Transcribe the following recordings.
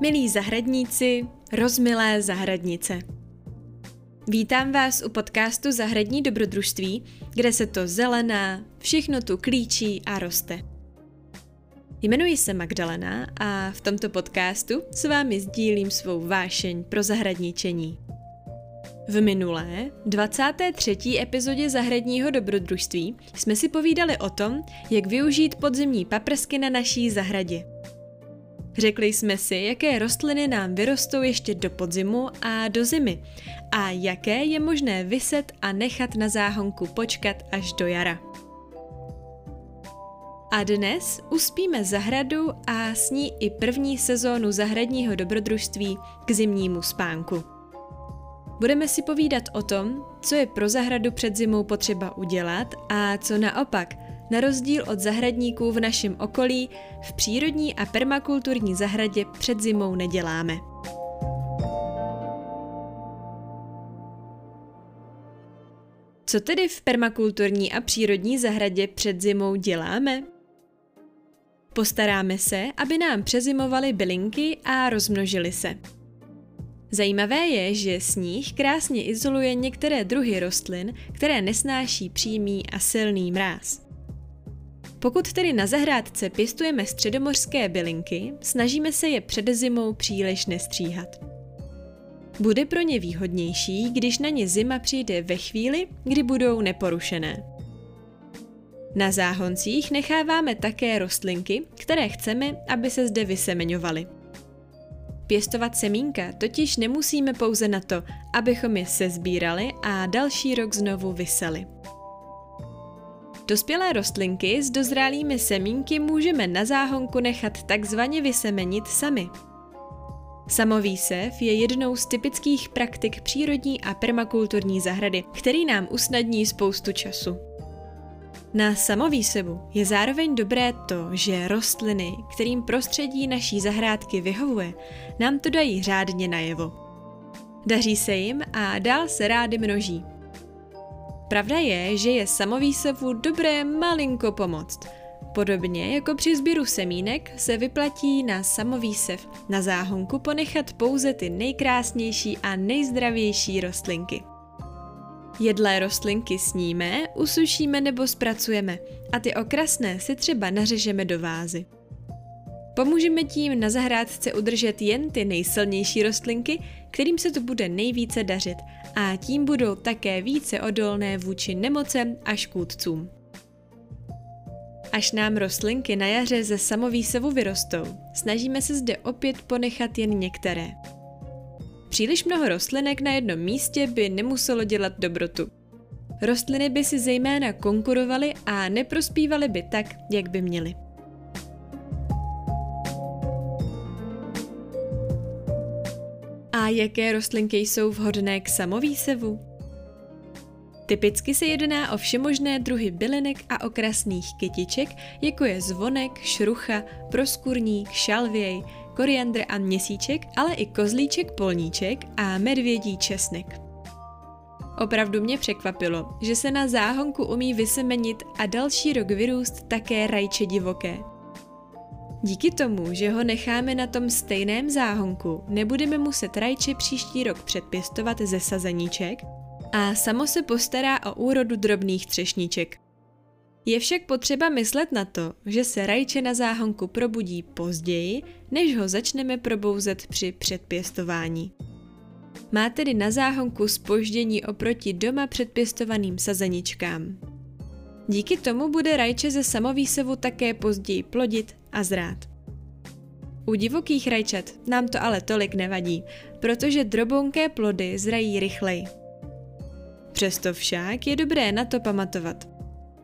Milí zahradníci, rozmilé zahradnice. Vítám vás u podcastu Zahradní dobrodružství, kde se to zelená, všechno tu klíčí a roste. Jmenuji se Magdalena a v tomto podcastu s vámi sdílím svou vášeň pro zahradničení. V minulé, 23. epizodě Zahradního dobrodružství jsme si povídali o tom, jak využít podzimní paprsky na naší zahradě. Řekli jsme si, jaké rostliny nám vyrostou ještě do podzimu a do zimy a jaké je možné vyset a nechat na záhonku počkat až do jara. A dnes uspíme zahradu a s ní i první sezónu Zahradního dobrodružství k zimnímu spánku. Budeme si povídat o tom, co je pro zahradu před zimou potřeba udělat a co naopak, na rozdíl od zahradníků v našem okolí, v přírodní a permakulturní zahradě před zimou neděláme. Co tedy v permakulturní a přírodní zahradě před zimou děláme? Postaráme se, aby nám přezimovaly bylinky a rozmnožily se. Zajímavé je, že sníh krásně izoluje některé druhy rostlin, které nesnáší přímý a silný mráz. Pokud tedy na zahrádce pěstujeme středomořské bylinky, snažíme se je před zimou příliš nestříhat. Bude pro ně výhodnější, když na ně zima přijde ve chvíli, kdy budou neporušené. Na záhoncích necháváme také rostlinky, které chceme, aby se zde vysemeňovaly. Pěstovat semínka totiž nemusíme pouze na to, abychom je sezbírali a další rok znovu vyseli. Dospělé rostlinky s dozrálými semínky můžeme na záhonku nechat takzvaně vysemenit sami. Samovýsev je jednou z typických praktik přírodní a permakulturní zahrady, který nám usnadní spoustu času. Na samovýsevu je zároveň dobré to, že rostliny, kterým prostředí naší zahrádky vyhovuje, nám to dají řádně najevo. Daří se jim a dál se rády množí. Pravda je, že je samovýsevu dobré malinko pomoct. Podobně jako při sběru semínek se vyplatí na samovýsev na záhonku ponechat pouze ty nejkrásnější a nejzdravější rostlinky. Jedlé rostlinky sníme, usušíme nebo zpracujeme a ty okrasné si třeba nařežeme do vázy. Pomůžeme tím na zahrádce udržet jen ty nejsilnější rostlinky, kterým se to bude nejvíce dařit a tím budou také více odolné vůči nemocem a škůdcům. Až nám rostlinky na jaře ze samovýsevu vyrostou, snažíme se zde opět ponechat jen některé. Příliš mnoho rostlinek na jednom místě by nemuselo dělat dobrotu. Rostliny by si zejména konkurovaly a neprospívaly by tak, jak by měly. A jaké rostlinky jsou vhodné k samovýsevu? Typicky se jedná o všemožné druhy bylinek a okrasných kytiček, jako je zvonek, šrucha, proskurník, šalvěj, koriandr a měsíček, ale i kozlíček, polníček a medvědí česnek. Opravdu mě překvapilo, že se na záhonku umí vysemenit a další rok vyrůst také rajče divoké. Díky tomu, že ho necháme na tom stejném záhonku, nebudeme muset rajče příští rok předpěstovat ze sazeníček a samo se postará o úrodu drobných třešniček. Je však potřeba myslet na to, že se rajče na záhonku probudí později, než ho začneme probouzet při předpěstování. Má tedy na záhonku zpoždění oproti doma předpěstovaným sazeničkám. Díky tomu bude rajče ze samovýsevu také později plodit a zrát. U divokých rajčat nám to ale tolik nevadí, protože drobounké plody zrají rychleji. Přesto však je dobré na to pamatovat.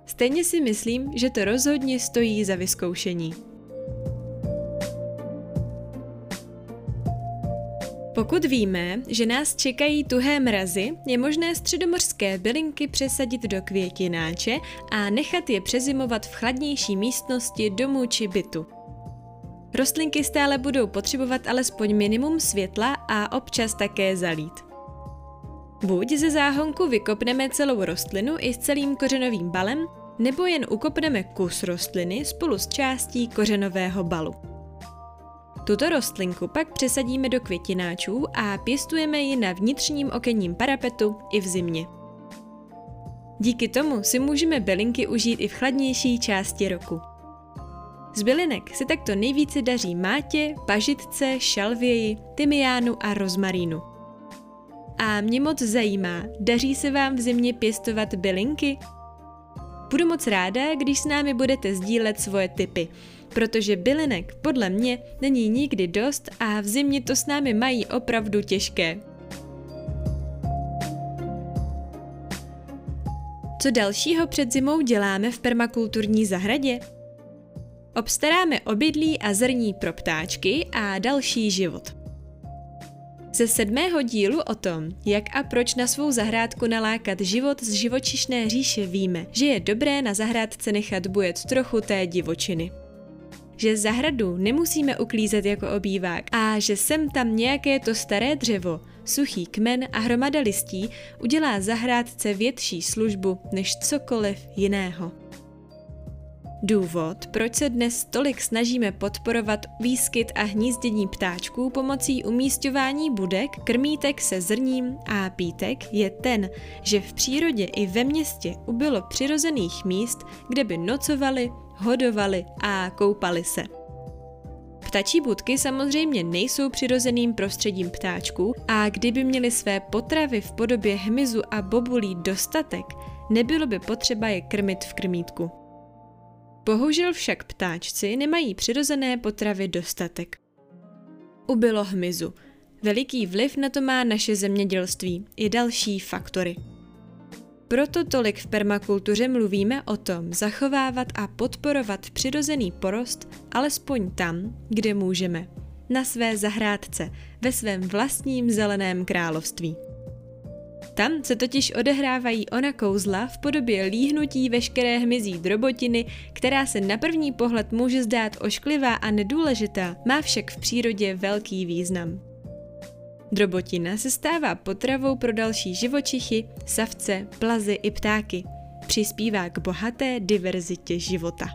Stejně si myslím, že to rozhodně stojí za vyzkoušení. Pokud víme, že nás čekají tuhé mrazy, je možné středomořské bylinky přesadit do květináče a nechat je přezimovat v chladnější místnosti domu či bytu. Rostlinky stále budou potřebovat alespoň minimum světla a občas také zalít. Buď ze záhonku vykopneme celou rostlinu i s celým kořenovým balem, nebo jen ukopneme kus rostliny spolu s částí kořenového balu. Tuto rostlinku pak přesadíme do květináčů a pěstujeme ji na vnitřním okenním parapetu i v zimě. Díky tomu si můžeme bylinky užít i v chladnější části roku. Z bylinek se takto nejvíce daří mátě, pažitce, šalvěji, tymiánu a rozmarínu. A mě moc zajímá, daří se vám v zimě pěstovat bylinky? Budu moc ráda, když s námi budete sdílet svoje tipy, protože bylinek podle mě není nikdy dost a v zimě to s námi mají opravdu těžké. Co dalšího před zimou děláme v permakulturní zahradě? Obstaráme obydlí a zrní pro ptáčky a další život. Ze 7. dílu o tom, jak a proč na svou zahrádku nalákat život z živočišné říše, víme, že je dobré na zahrádce nechat bujet trochu té divočiny. Že zahradu nemusíme uklízet jako obývák a že sem tam nějaké to staré dřevo, suchý kmen a hromada listí udělá zahrádce větší službu než cokoliv jiného. Důvod, proč se dnes tolik snažíme podporovat výskyt a hnízdění ptáčků pomocí umísťování budek, krmítek se zrním a pítek, je ten, že v přírodě i ve městě ubylo přirozených míst, kde by nocovali, hodovali a koupali se. Ptačí budky samozřejmě nejsou přirozeným prostředím ptáčků a kdyby měly své potravy v podobě hmyzu a bobulí dostatek, nebylo by potřeba je krmit v krmítku. Bohužel však ptáčci nemají přirozené potravy dostatek. Ubylo hmyzu. Veliký vliv na to má naše zemědělství i další faktory. Proto tolik v permakultuře mluvíme o tom zachovávat a podporovat přirozený porost alespoň tam, kde můžeme. Na své zahrádce, ve svém vlastním zeleném království. Tam se totiž odehrávají ona kouzla v podobě líhnutí veškeré hmyzí drobotiny, která se na první pohled může zdát ošklivá a nedůležitá, má však v přírodě velký význam. Drobotina se stává potravou pro další živočichy, savce, plazy i ptáky. Přispívá k bohaté diverzitě života.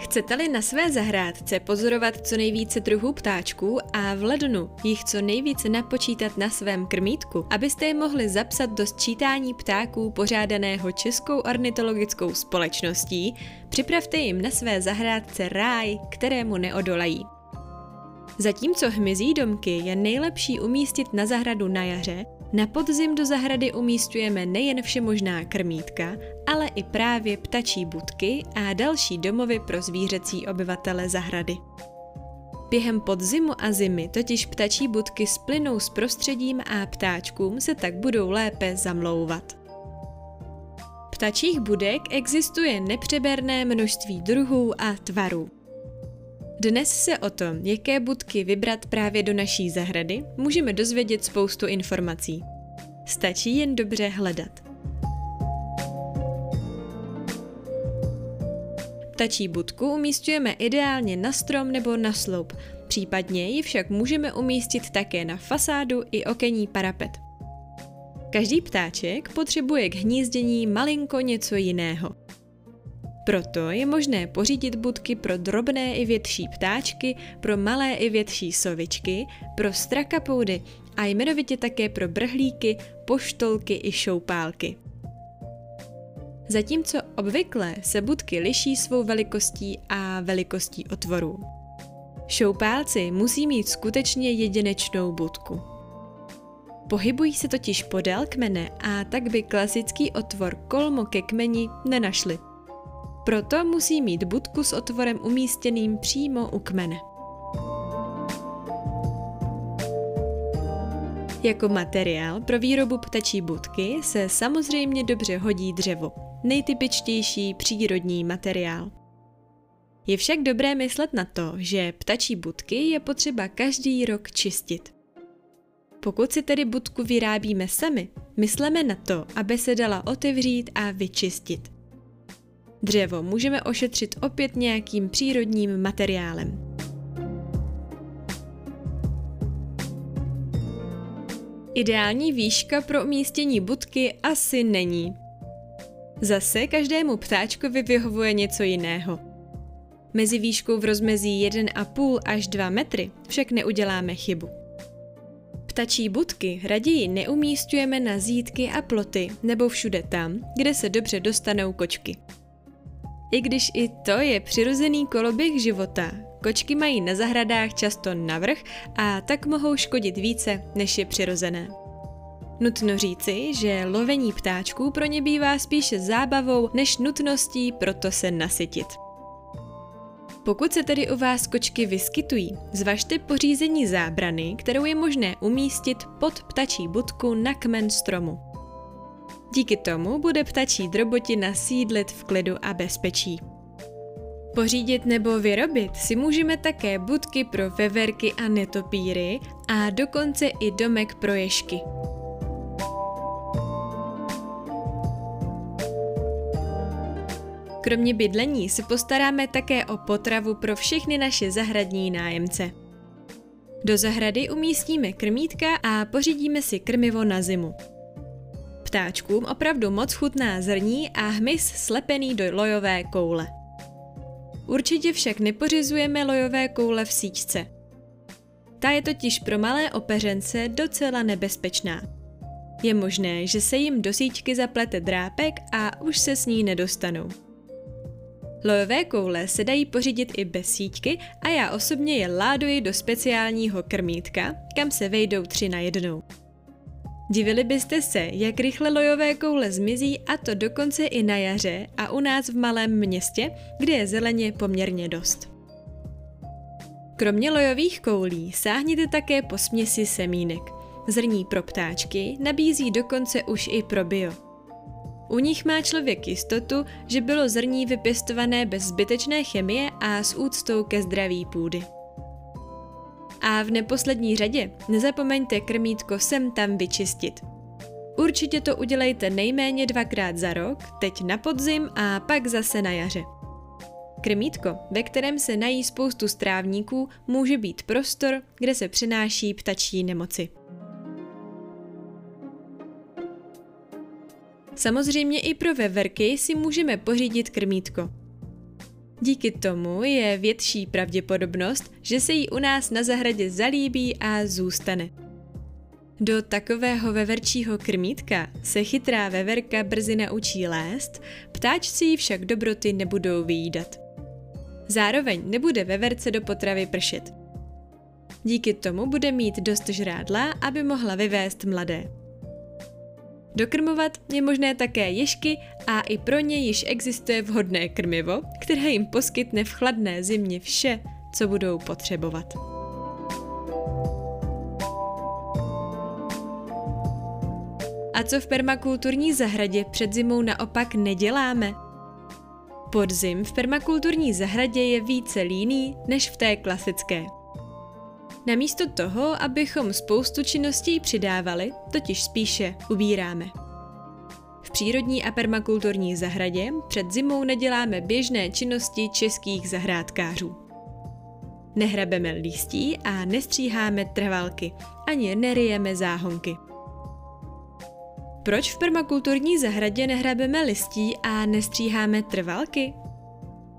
Chcete-li na své zahrádce pozorovat co nejvíce druhů ptáčků a v lednu jich co nejvíce napočítat na svém krmítku, abyste je mohli zapsat do sčítání ptáků pořádaného Českou ornitologickou společností, připravte jim na své zahrádce ráj, kterému neodolají. Zatímco hmyzí domky je nejlepší umístit na zahradu na jaře, na podzim do zahrady umísťujeme nejen všemožná krmítka, ale i právě ptačí budky a další domovy pro zvířecí obyvatele zahrady. Během podzimu a zimy totiž ptačí budky splynou s prostředím a ptáčkům se tak budou lépe zamlouvat. Ptačích budek existuje nepřeberné množství druhů a tvarů. Dnes se o tom, jaké budky vybrat právě do naší zahrady, můžeme dozvědět spoustu informací. Stačí jen dobře hledat. Ptačí budku umísťujeme ideálně na strom nebo na sloup, případně ji však můžeme umístit také na fasádu i okenní parapet. Každý ptáček potřebuje k hnízdění malinko něco jiného. Proto je možné pořídit budky pro drobné i větší ptáčky, pro malé i větší sovičky, pro strakapoudy a jmenovitě také pro brhlíky, poštolky i šoupálky. Zatímco obvykle se budky liší svou velikostí a velikostí otvorů. Šoupálci musí mít skutečně jedinečnou budku. Pohybují se totiž podél kmene a tak by klasický otvor kolmo ke kmeni nenašli. Proto musí mít budku s otvorem umístěným přímo u kmene. Jako materiál pro výrobu ptačí budky se samozřejmě dobře hodí dřevo, nejtypičtější přírodní materiál. Je však dobré myslet na to, že ptačí budky je potřeba každý rok čistit. Pokud si tedy budku vyrábíme sami, mysleme na to, aby se dala otevřít a vyčistit. Dřevo můžeme ošetřit opět nějakým přírodním materiálem. Ideální výška pro umístění budky asi není. Zase každému ptáčkovi vyhovuje něco jiného. Mezi výškou v rozmezí 1,5 až 2 metry však neuděláme chybu. Ptačí budky raději neumísťujeme na zítky a ploty nebo všude tam, kde se dobře dostanou kočky. I když i to je přirozený koloběh života, kočky mají na zahradách často navrch a tak mohou škodit více, než je přirozené. Nutno říci, že lovení ptáčků pro ně bývá spíše zábavou než nutností proto se nasytit. Pokud se tedy u vás kočky vyskytují, zvažte pořízení zábrany, kterou je možné umístit pod ptačí budku na kmen stromu. Díky tomu bude ptačí drobotina sídlit v klidu a bezpečí. Pořídit nebo vyrobit si můžeme také budky pro veverky a netopýry a dokonce i domek pro ježky. Kromě bydlení se postaráme také o potravu pro všechny naše zahradní nájemce. Do zahrady umístíme krmítka a pořídíme si krmivo na zimu. Ptáčkům opravdu moc chutná zrní a hmyz slepený do lojové koule. Určitě však nepořizujeme lojové koule v síčce. Ta je totiž pro malé opeřence docela nebezpečná. Je možné, že se jim do síčky zaplete drápek a už se s ní nedostanou. Lojové koule se dají pořídit i bez síťky a já osobně je láduji do speciálního krmítka, kam se vejdou 3 najednou. Divili byste se, jak rychle lojové koule zmizí, a to dokonce i na jaře a u nás v malém městě, kde je zeleně poměrně dost. Kromě lojových koulí sáhněte také po směsi semínek. Zrní pro ptáčky nabízí dokonce už i pro bio. U nich má člověk jistotu, že bylo zrní vypěstované bez zbytečné chemie a s úctou ke zdraví půdy. A v neposlední řadě nezapomeňte krmítko sem tam vyčistit. Určitě to udělejte nejméně 2krát za rok, teď na podzim a pak zase na jaře. Krmítko, ve kterém se nají spoustu strávníků, může být prostor, kde se přenáší ptačí nemoci. Samozřejmě i pro veverky si můžeme pořídit krmítko. Díky tomu je větší pravděpodobnost, že se jí u nás na zahradě zalíbí a zůstane. Do takového veverčího krmítka se chytrá veverka brzy naučí lézt, ptáčci jí však dobroty nebudou vyjídat. Zároveň nebude veverce do potravy pršet. Díky tomu bude mít dost žrádla, aby mohla vyvést mladé. Dokrmovat je možné také ježky a i pro ně již existuje vhodné krmivo, které jim poskytne v chladné zimě vše, co budou potřebovat. A co v permakulturní zahradě před zimou naopak neděláme? Podzim v permakulturní zahradě je více líný než v té klasické. Namísto toho, abychom spoustu činností přidávali, totiž spíše ubíráme. V přírodní a permakulturní zahradě před zimou neděláme běžné činnosti českých zahrádkářů. Nehrabeme lístí a nestříháme trvalky, ani neryjeme záhonky. Proč v permakulturní zahradě nehrabeme listí a nestříháme trvalky?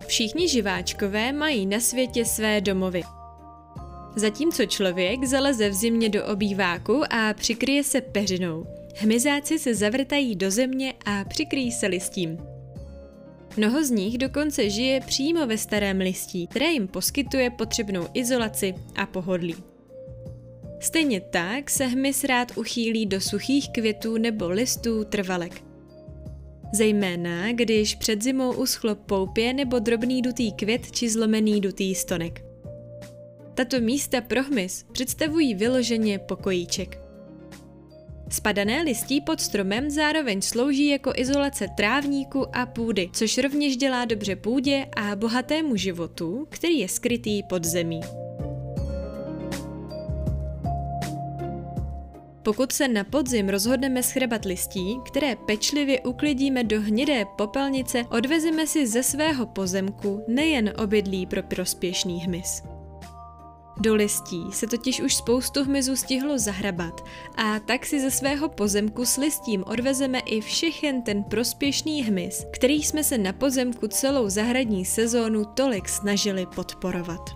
Všichni živáčkové mají na světě své domovy. Zatímco člověk zaleze v zimě do obýváku a přikryje se peřinou, hmyzáci se zavrtají do země a přikryjí se listím. Mnoho z nich dokonce žije přímo ve starém listí, které jim poskytuje potřebnou izolaci a pohodlí. Stejně tak se hmyz rád uchýlí do suchých květů nebo listů trvalek. Zejména, když před zimou uschlo poupě nebo drobný dutý květ či zlomený dutý stonek. Tato místa pro hmyz představují vyloženě pokojíček. Spadané listí pod stromem zároveň slouží jako izolace trávníku a půdy, což rovněž dělá dobře půdě a bohatému životu, který je skrytý pod zemí. Pokud se na podzim rozhodneme schrabat listí, které pečlivě uklidíme do hnědé popelnice, odvezeme si ze svého pozemku nejen obydlí pro prospěšný hmyz. Do listí se totiž už spoustu hmyzu stihlo zahrabat a tak si ze svého pozemku s listím odvezeme i všechen ten prospěšný hmyz, který jsme se na pozemku celou zahradní sezónu tolik snažili podporovat.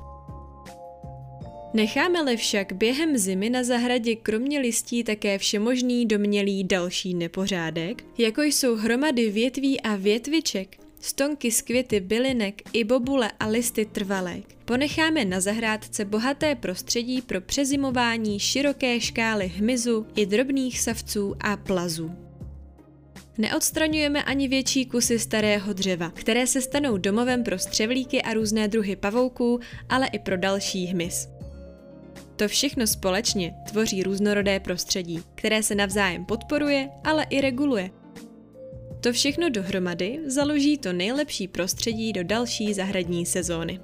Necháme-li však během zimy na zahradě kromě listí také všemožný domnělý další nepořádek, jako jsou hromady větví a větviček, stonky z květy bylinek i bobule a listy trvalek, ponecháme na zahrádce bohaté prostředí pro přezimování široké škály hmyzu i drobných savců a plazů. Neodstraňujeme ani větší kusy starého dřeva, které se stanou domovem pro střevlíky a různé druhy pavouků, ale i pro další hmyz. To všechno společně tvoří různorodé prostředí, které se navzájem podporuje, ale i reguluje. To všechno dohromady založí to nejlepší prostředí do další zahradní sezóny.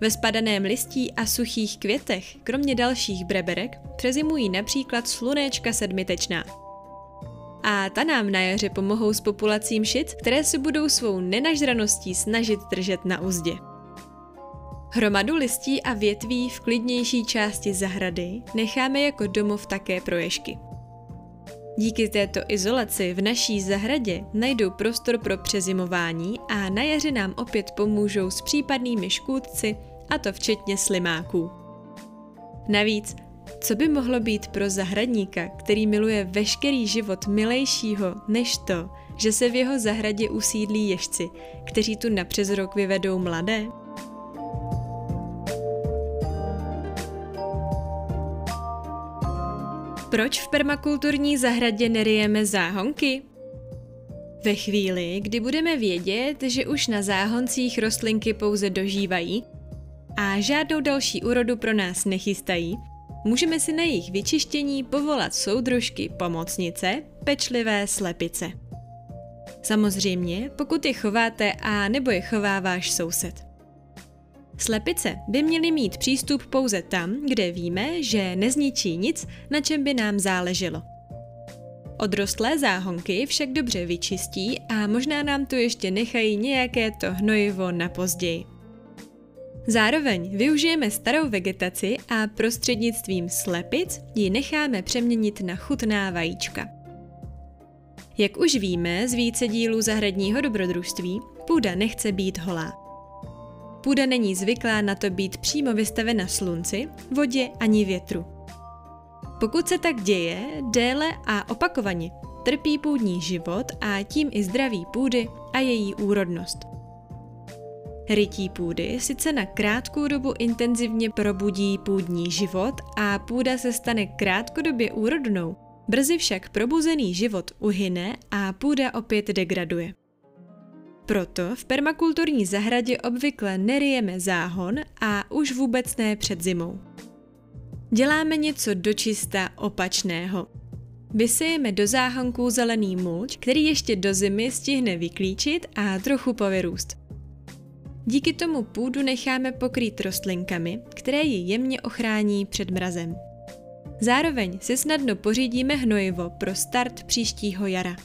Ve spadaném listí a suchých květech, kromě dalších breberek, přezimují například slunéčka sedmitečná. A ta nám na jaře pomohou s populacím šic, které se budou svou nenažraností snažit držet na uzdě. Hromadu listí a větví v klidnější části zahrady necháme jako domov také pro ješky. Díky této izolaci v naší zahradě najdou prostor pro přezimování a na jaře nám opět pomůžou s případnými škůdci, a to včetně slimáků. Navíc, co by mohlo být pro zahradníka, který miluje veškerý život, milejšího než to, že se v jeho zahradě usídlí ješci, kteří tu na přes rok vyvedou mladé? Proč v permakulturní zahradě neryjeme záhonky? Ve chvíli, kdy budeme vědět, že už na záhoncích rostlinky pouze dožívají a žádnou další úrodu pro nás nechystají, můžeme si na jejich vyčištění povolat soudružky pomocnice, pečlivé slepice. Samozřejmě, pokud je chováte a nebo je chová váš soused. Slepice by měly mít přístup pouze tam, kde víme, že nezničí nic, na čem by nám záleželo. Odrostlé záhonky však dobře vyčistí a možná nám tu ještě nechají nějaké to hnojivo na později. Zároveň využijeme starou vegetaci a prostřednictvím slepic ji necháme přeměnit na chutná vajíčka. Jak už víme z více dílů Zahradního dobrodružství, půda nechce být holá. Půda není zvyklá na to být přímo vystavena slunci, vodě ani větru. Pokud se tak děje, déle a opakovaně trpí půdní život a tím i zdraví půdy a její úrodnost. Rytí půdy sice na krátkou dobu intenzivně probudí půdní život a půda se stane krátkodobě úrodnou, brzy však probuzený život uhyne a půda opět degraduje. Proto v permakulturní zahradě obvykle neryjeme záhon a už vůbec ne před zimou. Děláme něco dočista opačného. Vysejeme do záhonků zelený mulč, který ještě do zimy stihne vyklíčit a trochu povyrůst. Díky tomu půdu necháme pokrýt rostlinkami, které ji jemně ochrání před mrazem. Zároveň si snadno pořídíme hnojivo pro start příštího jara.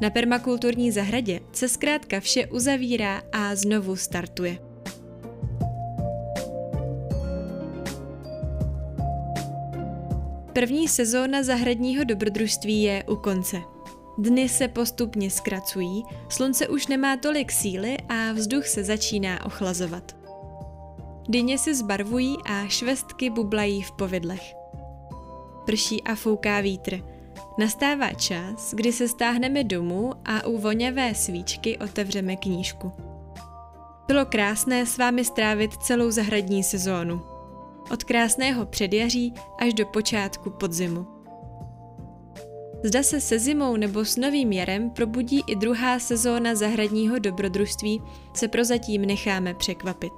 Na permakulturní zahradě se zkrátka vše uzavírá a znovu startuje. První sezóna Zahradního dobrodružství je u konce. Dny se postupně zkracují, slunce už nemá tolik síly a vzduch se začíná ochlazovat. Dyně se zbarvují a švestky bublají v povidlech. Prší a fouká vítr. Nastává čas, kdy se stáhneme domů a u voňavé svíčky otevřeme knížku. Bylo krásné s vámi strávit celou zahradní sezónu. Od krásného předjaří až do počátku podzimu. Zda se zimou nebo s novým jarem probudí i druhá sezóna Zahradního dobrodružství, se prozatím necháme překvapit.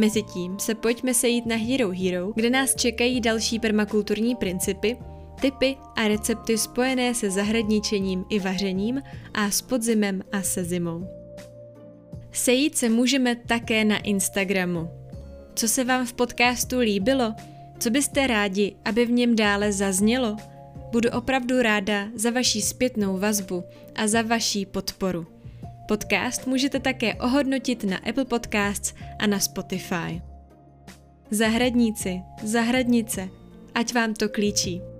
Mezitím se pojďme sejít na Hero Hero, kde nás čekají další permakulturní principy, tipy a recepty spojené se zahradničením i vařením a s podzimem a se zimou. Sejít se můžeme také na Instagramu. Co se vám v podcastu líbilo? Co byste rádi, aby v něm dále zaznělo? Budu opravdu ráda za vaši zpětnou vazbu a za vaši podporu. Podcast můžete také ohodnotit na Apple Podcasts a na Spotify. Zahradníci, zahradnice, ať vám to klíčí.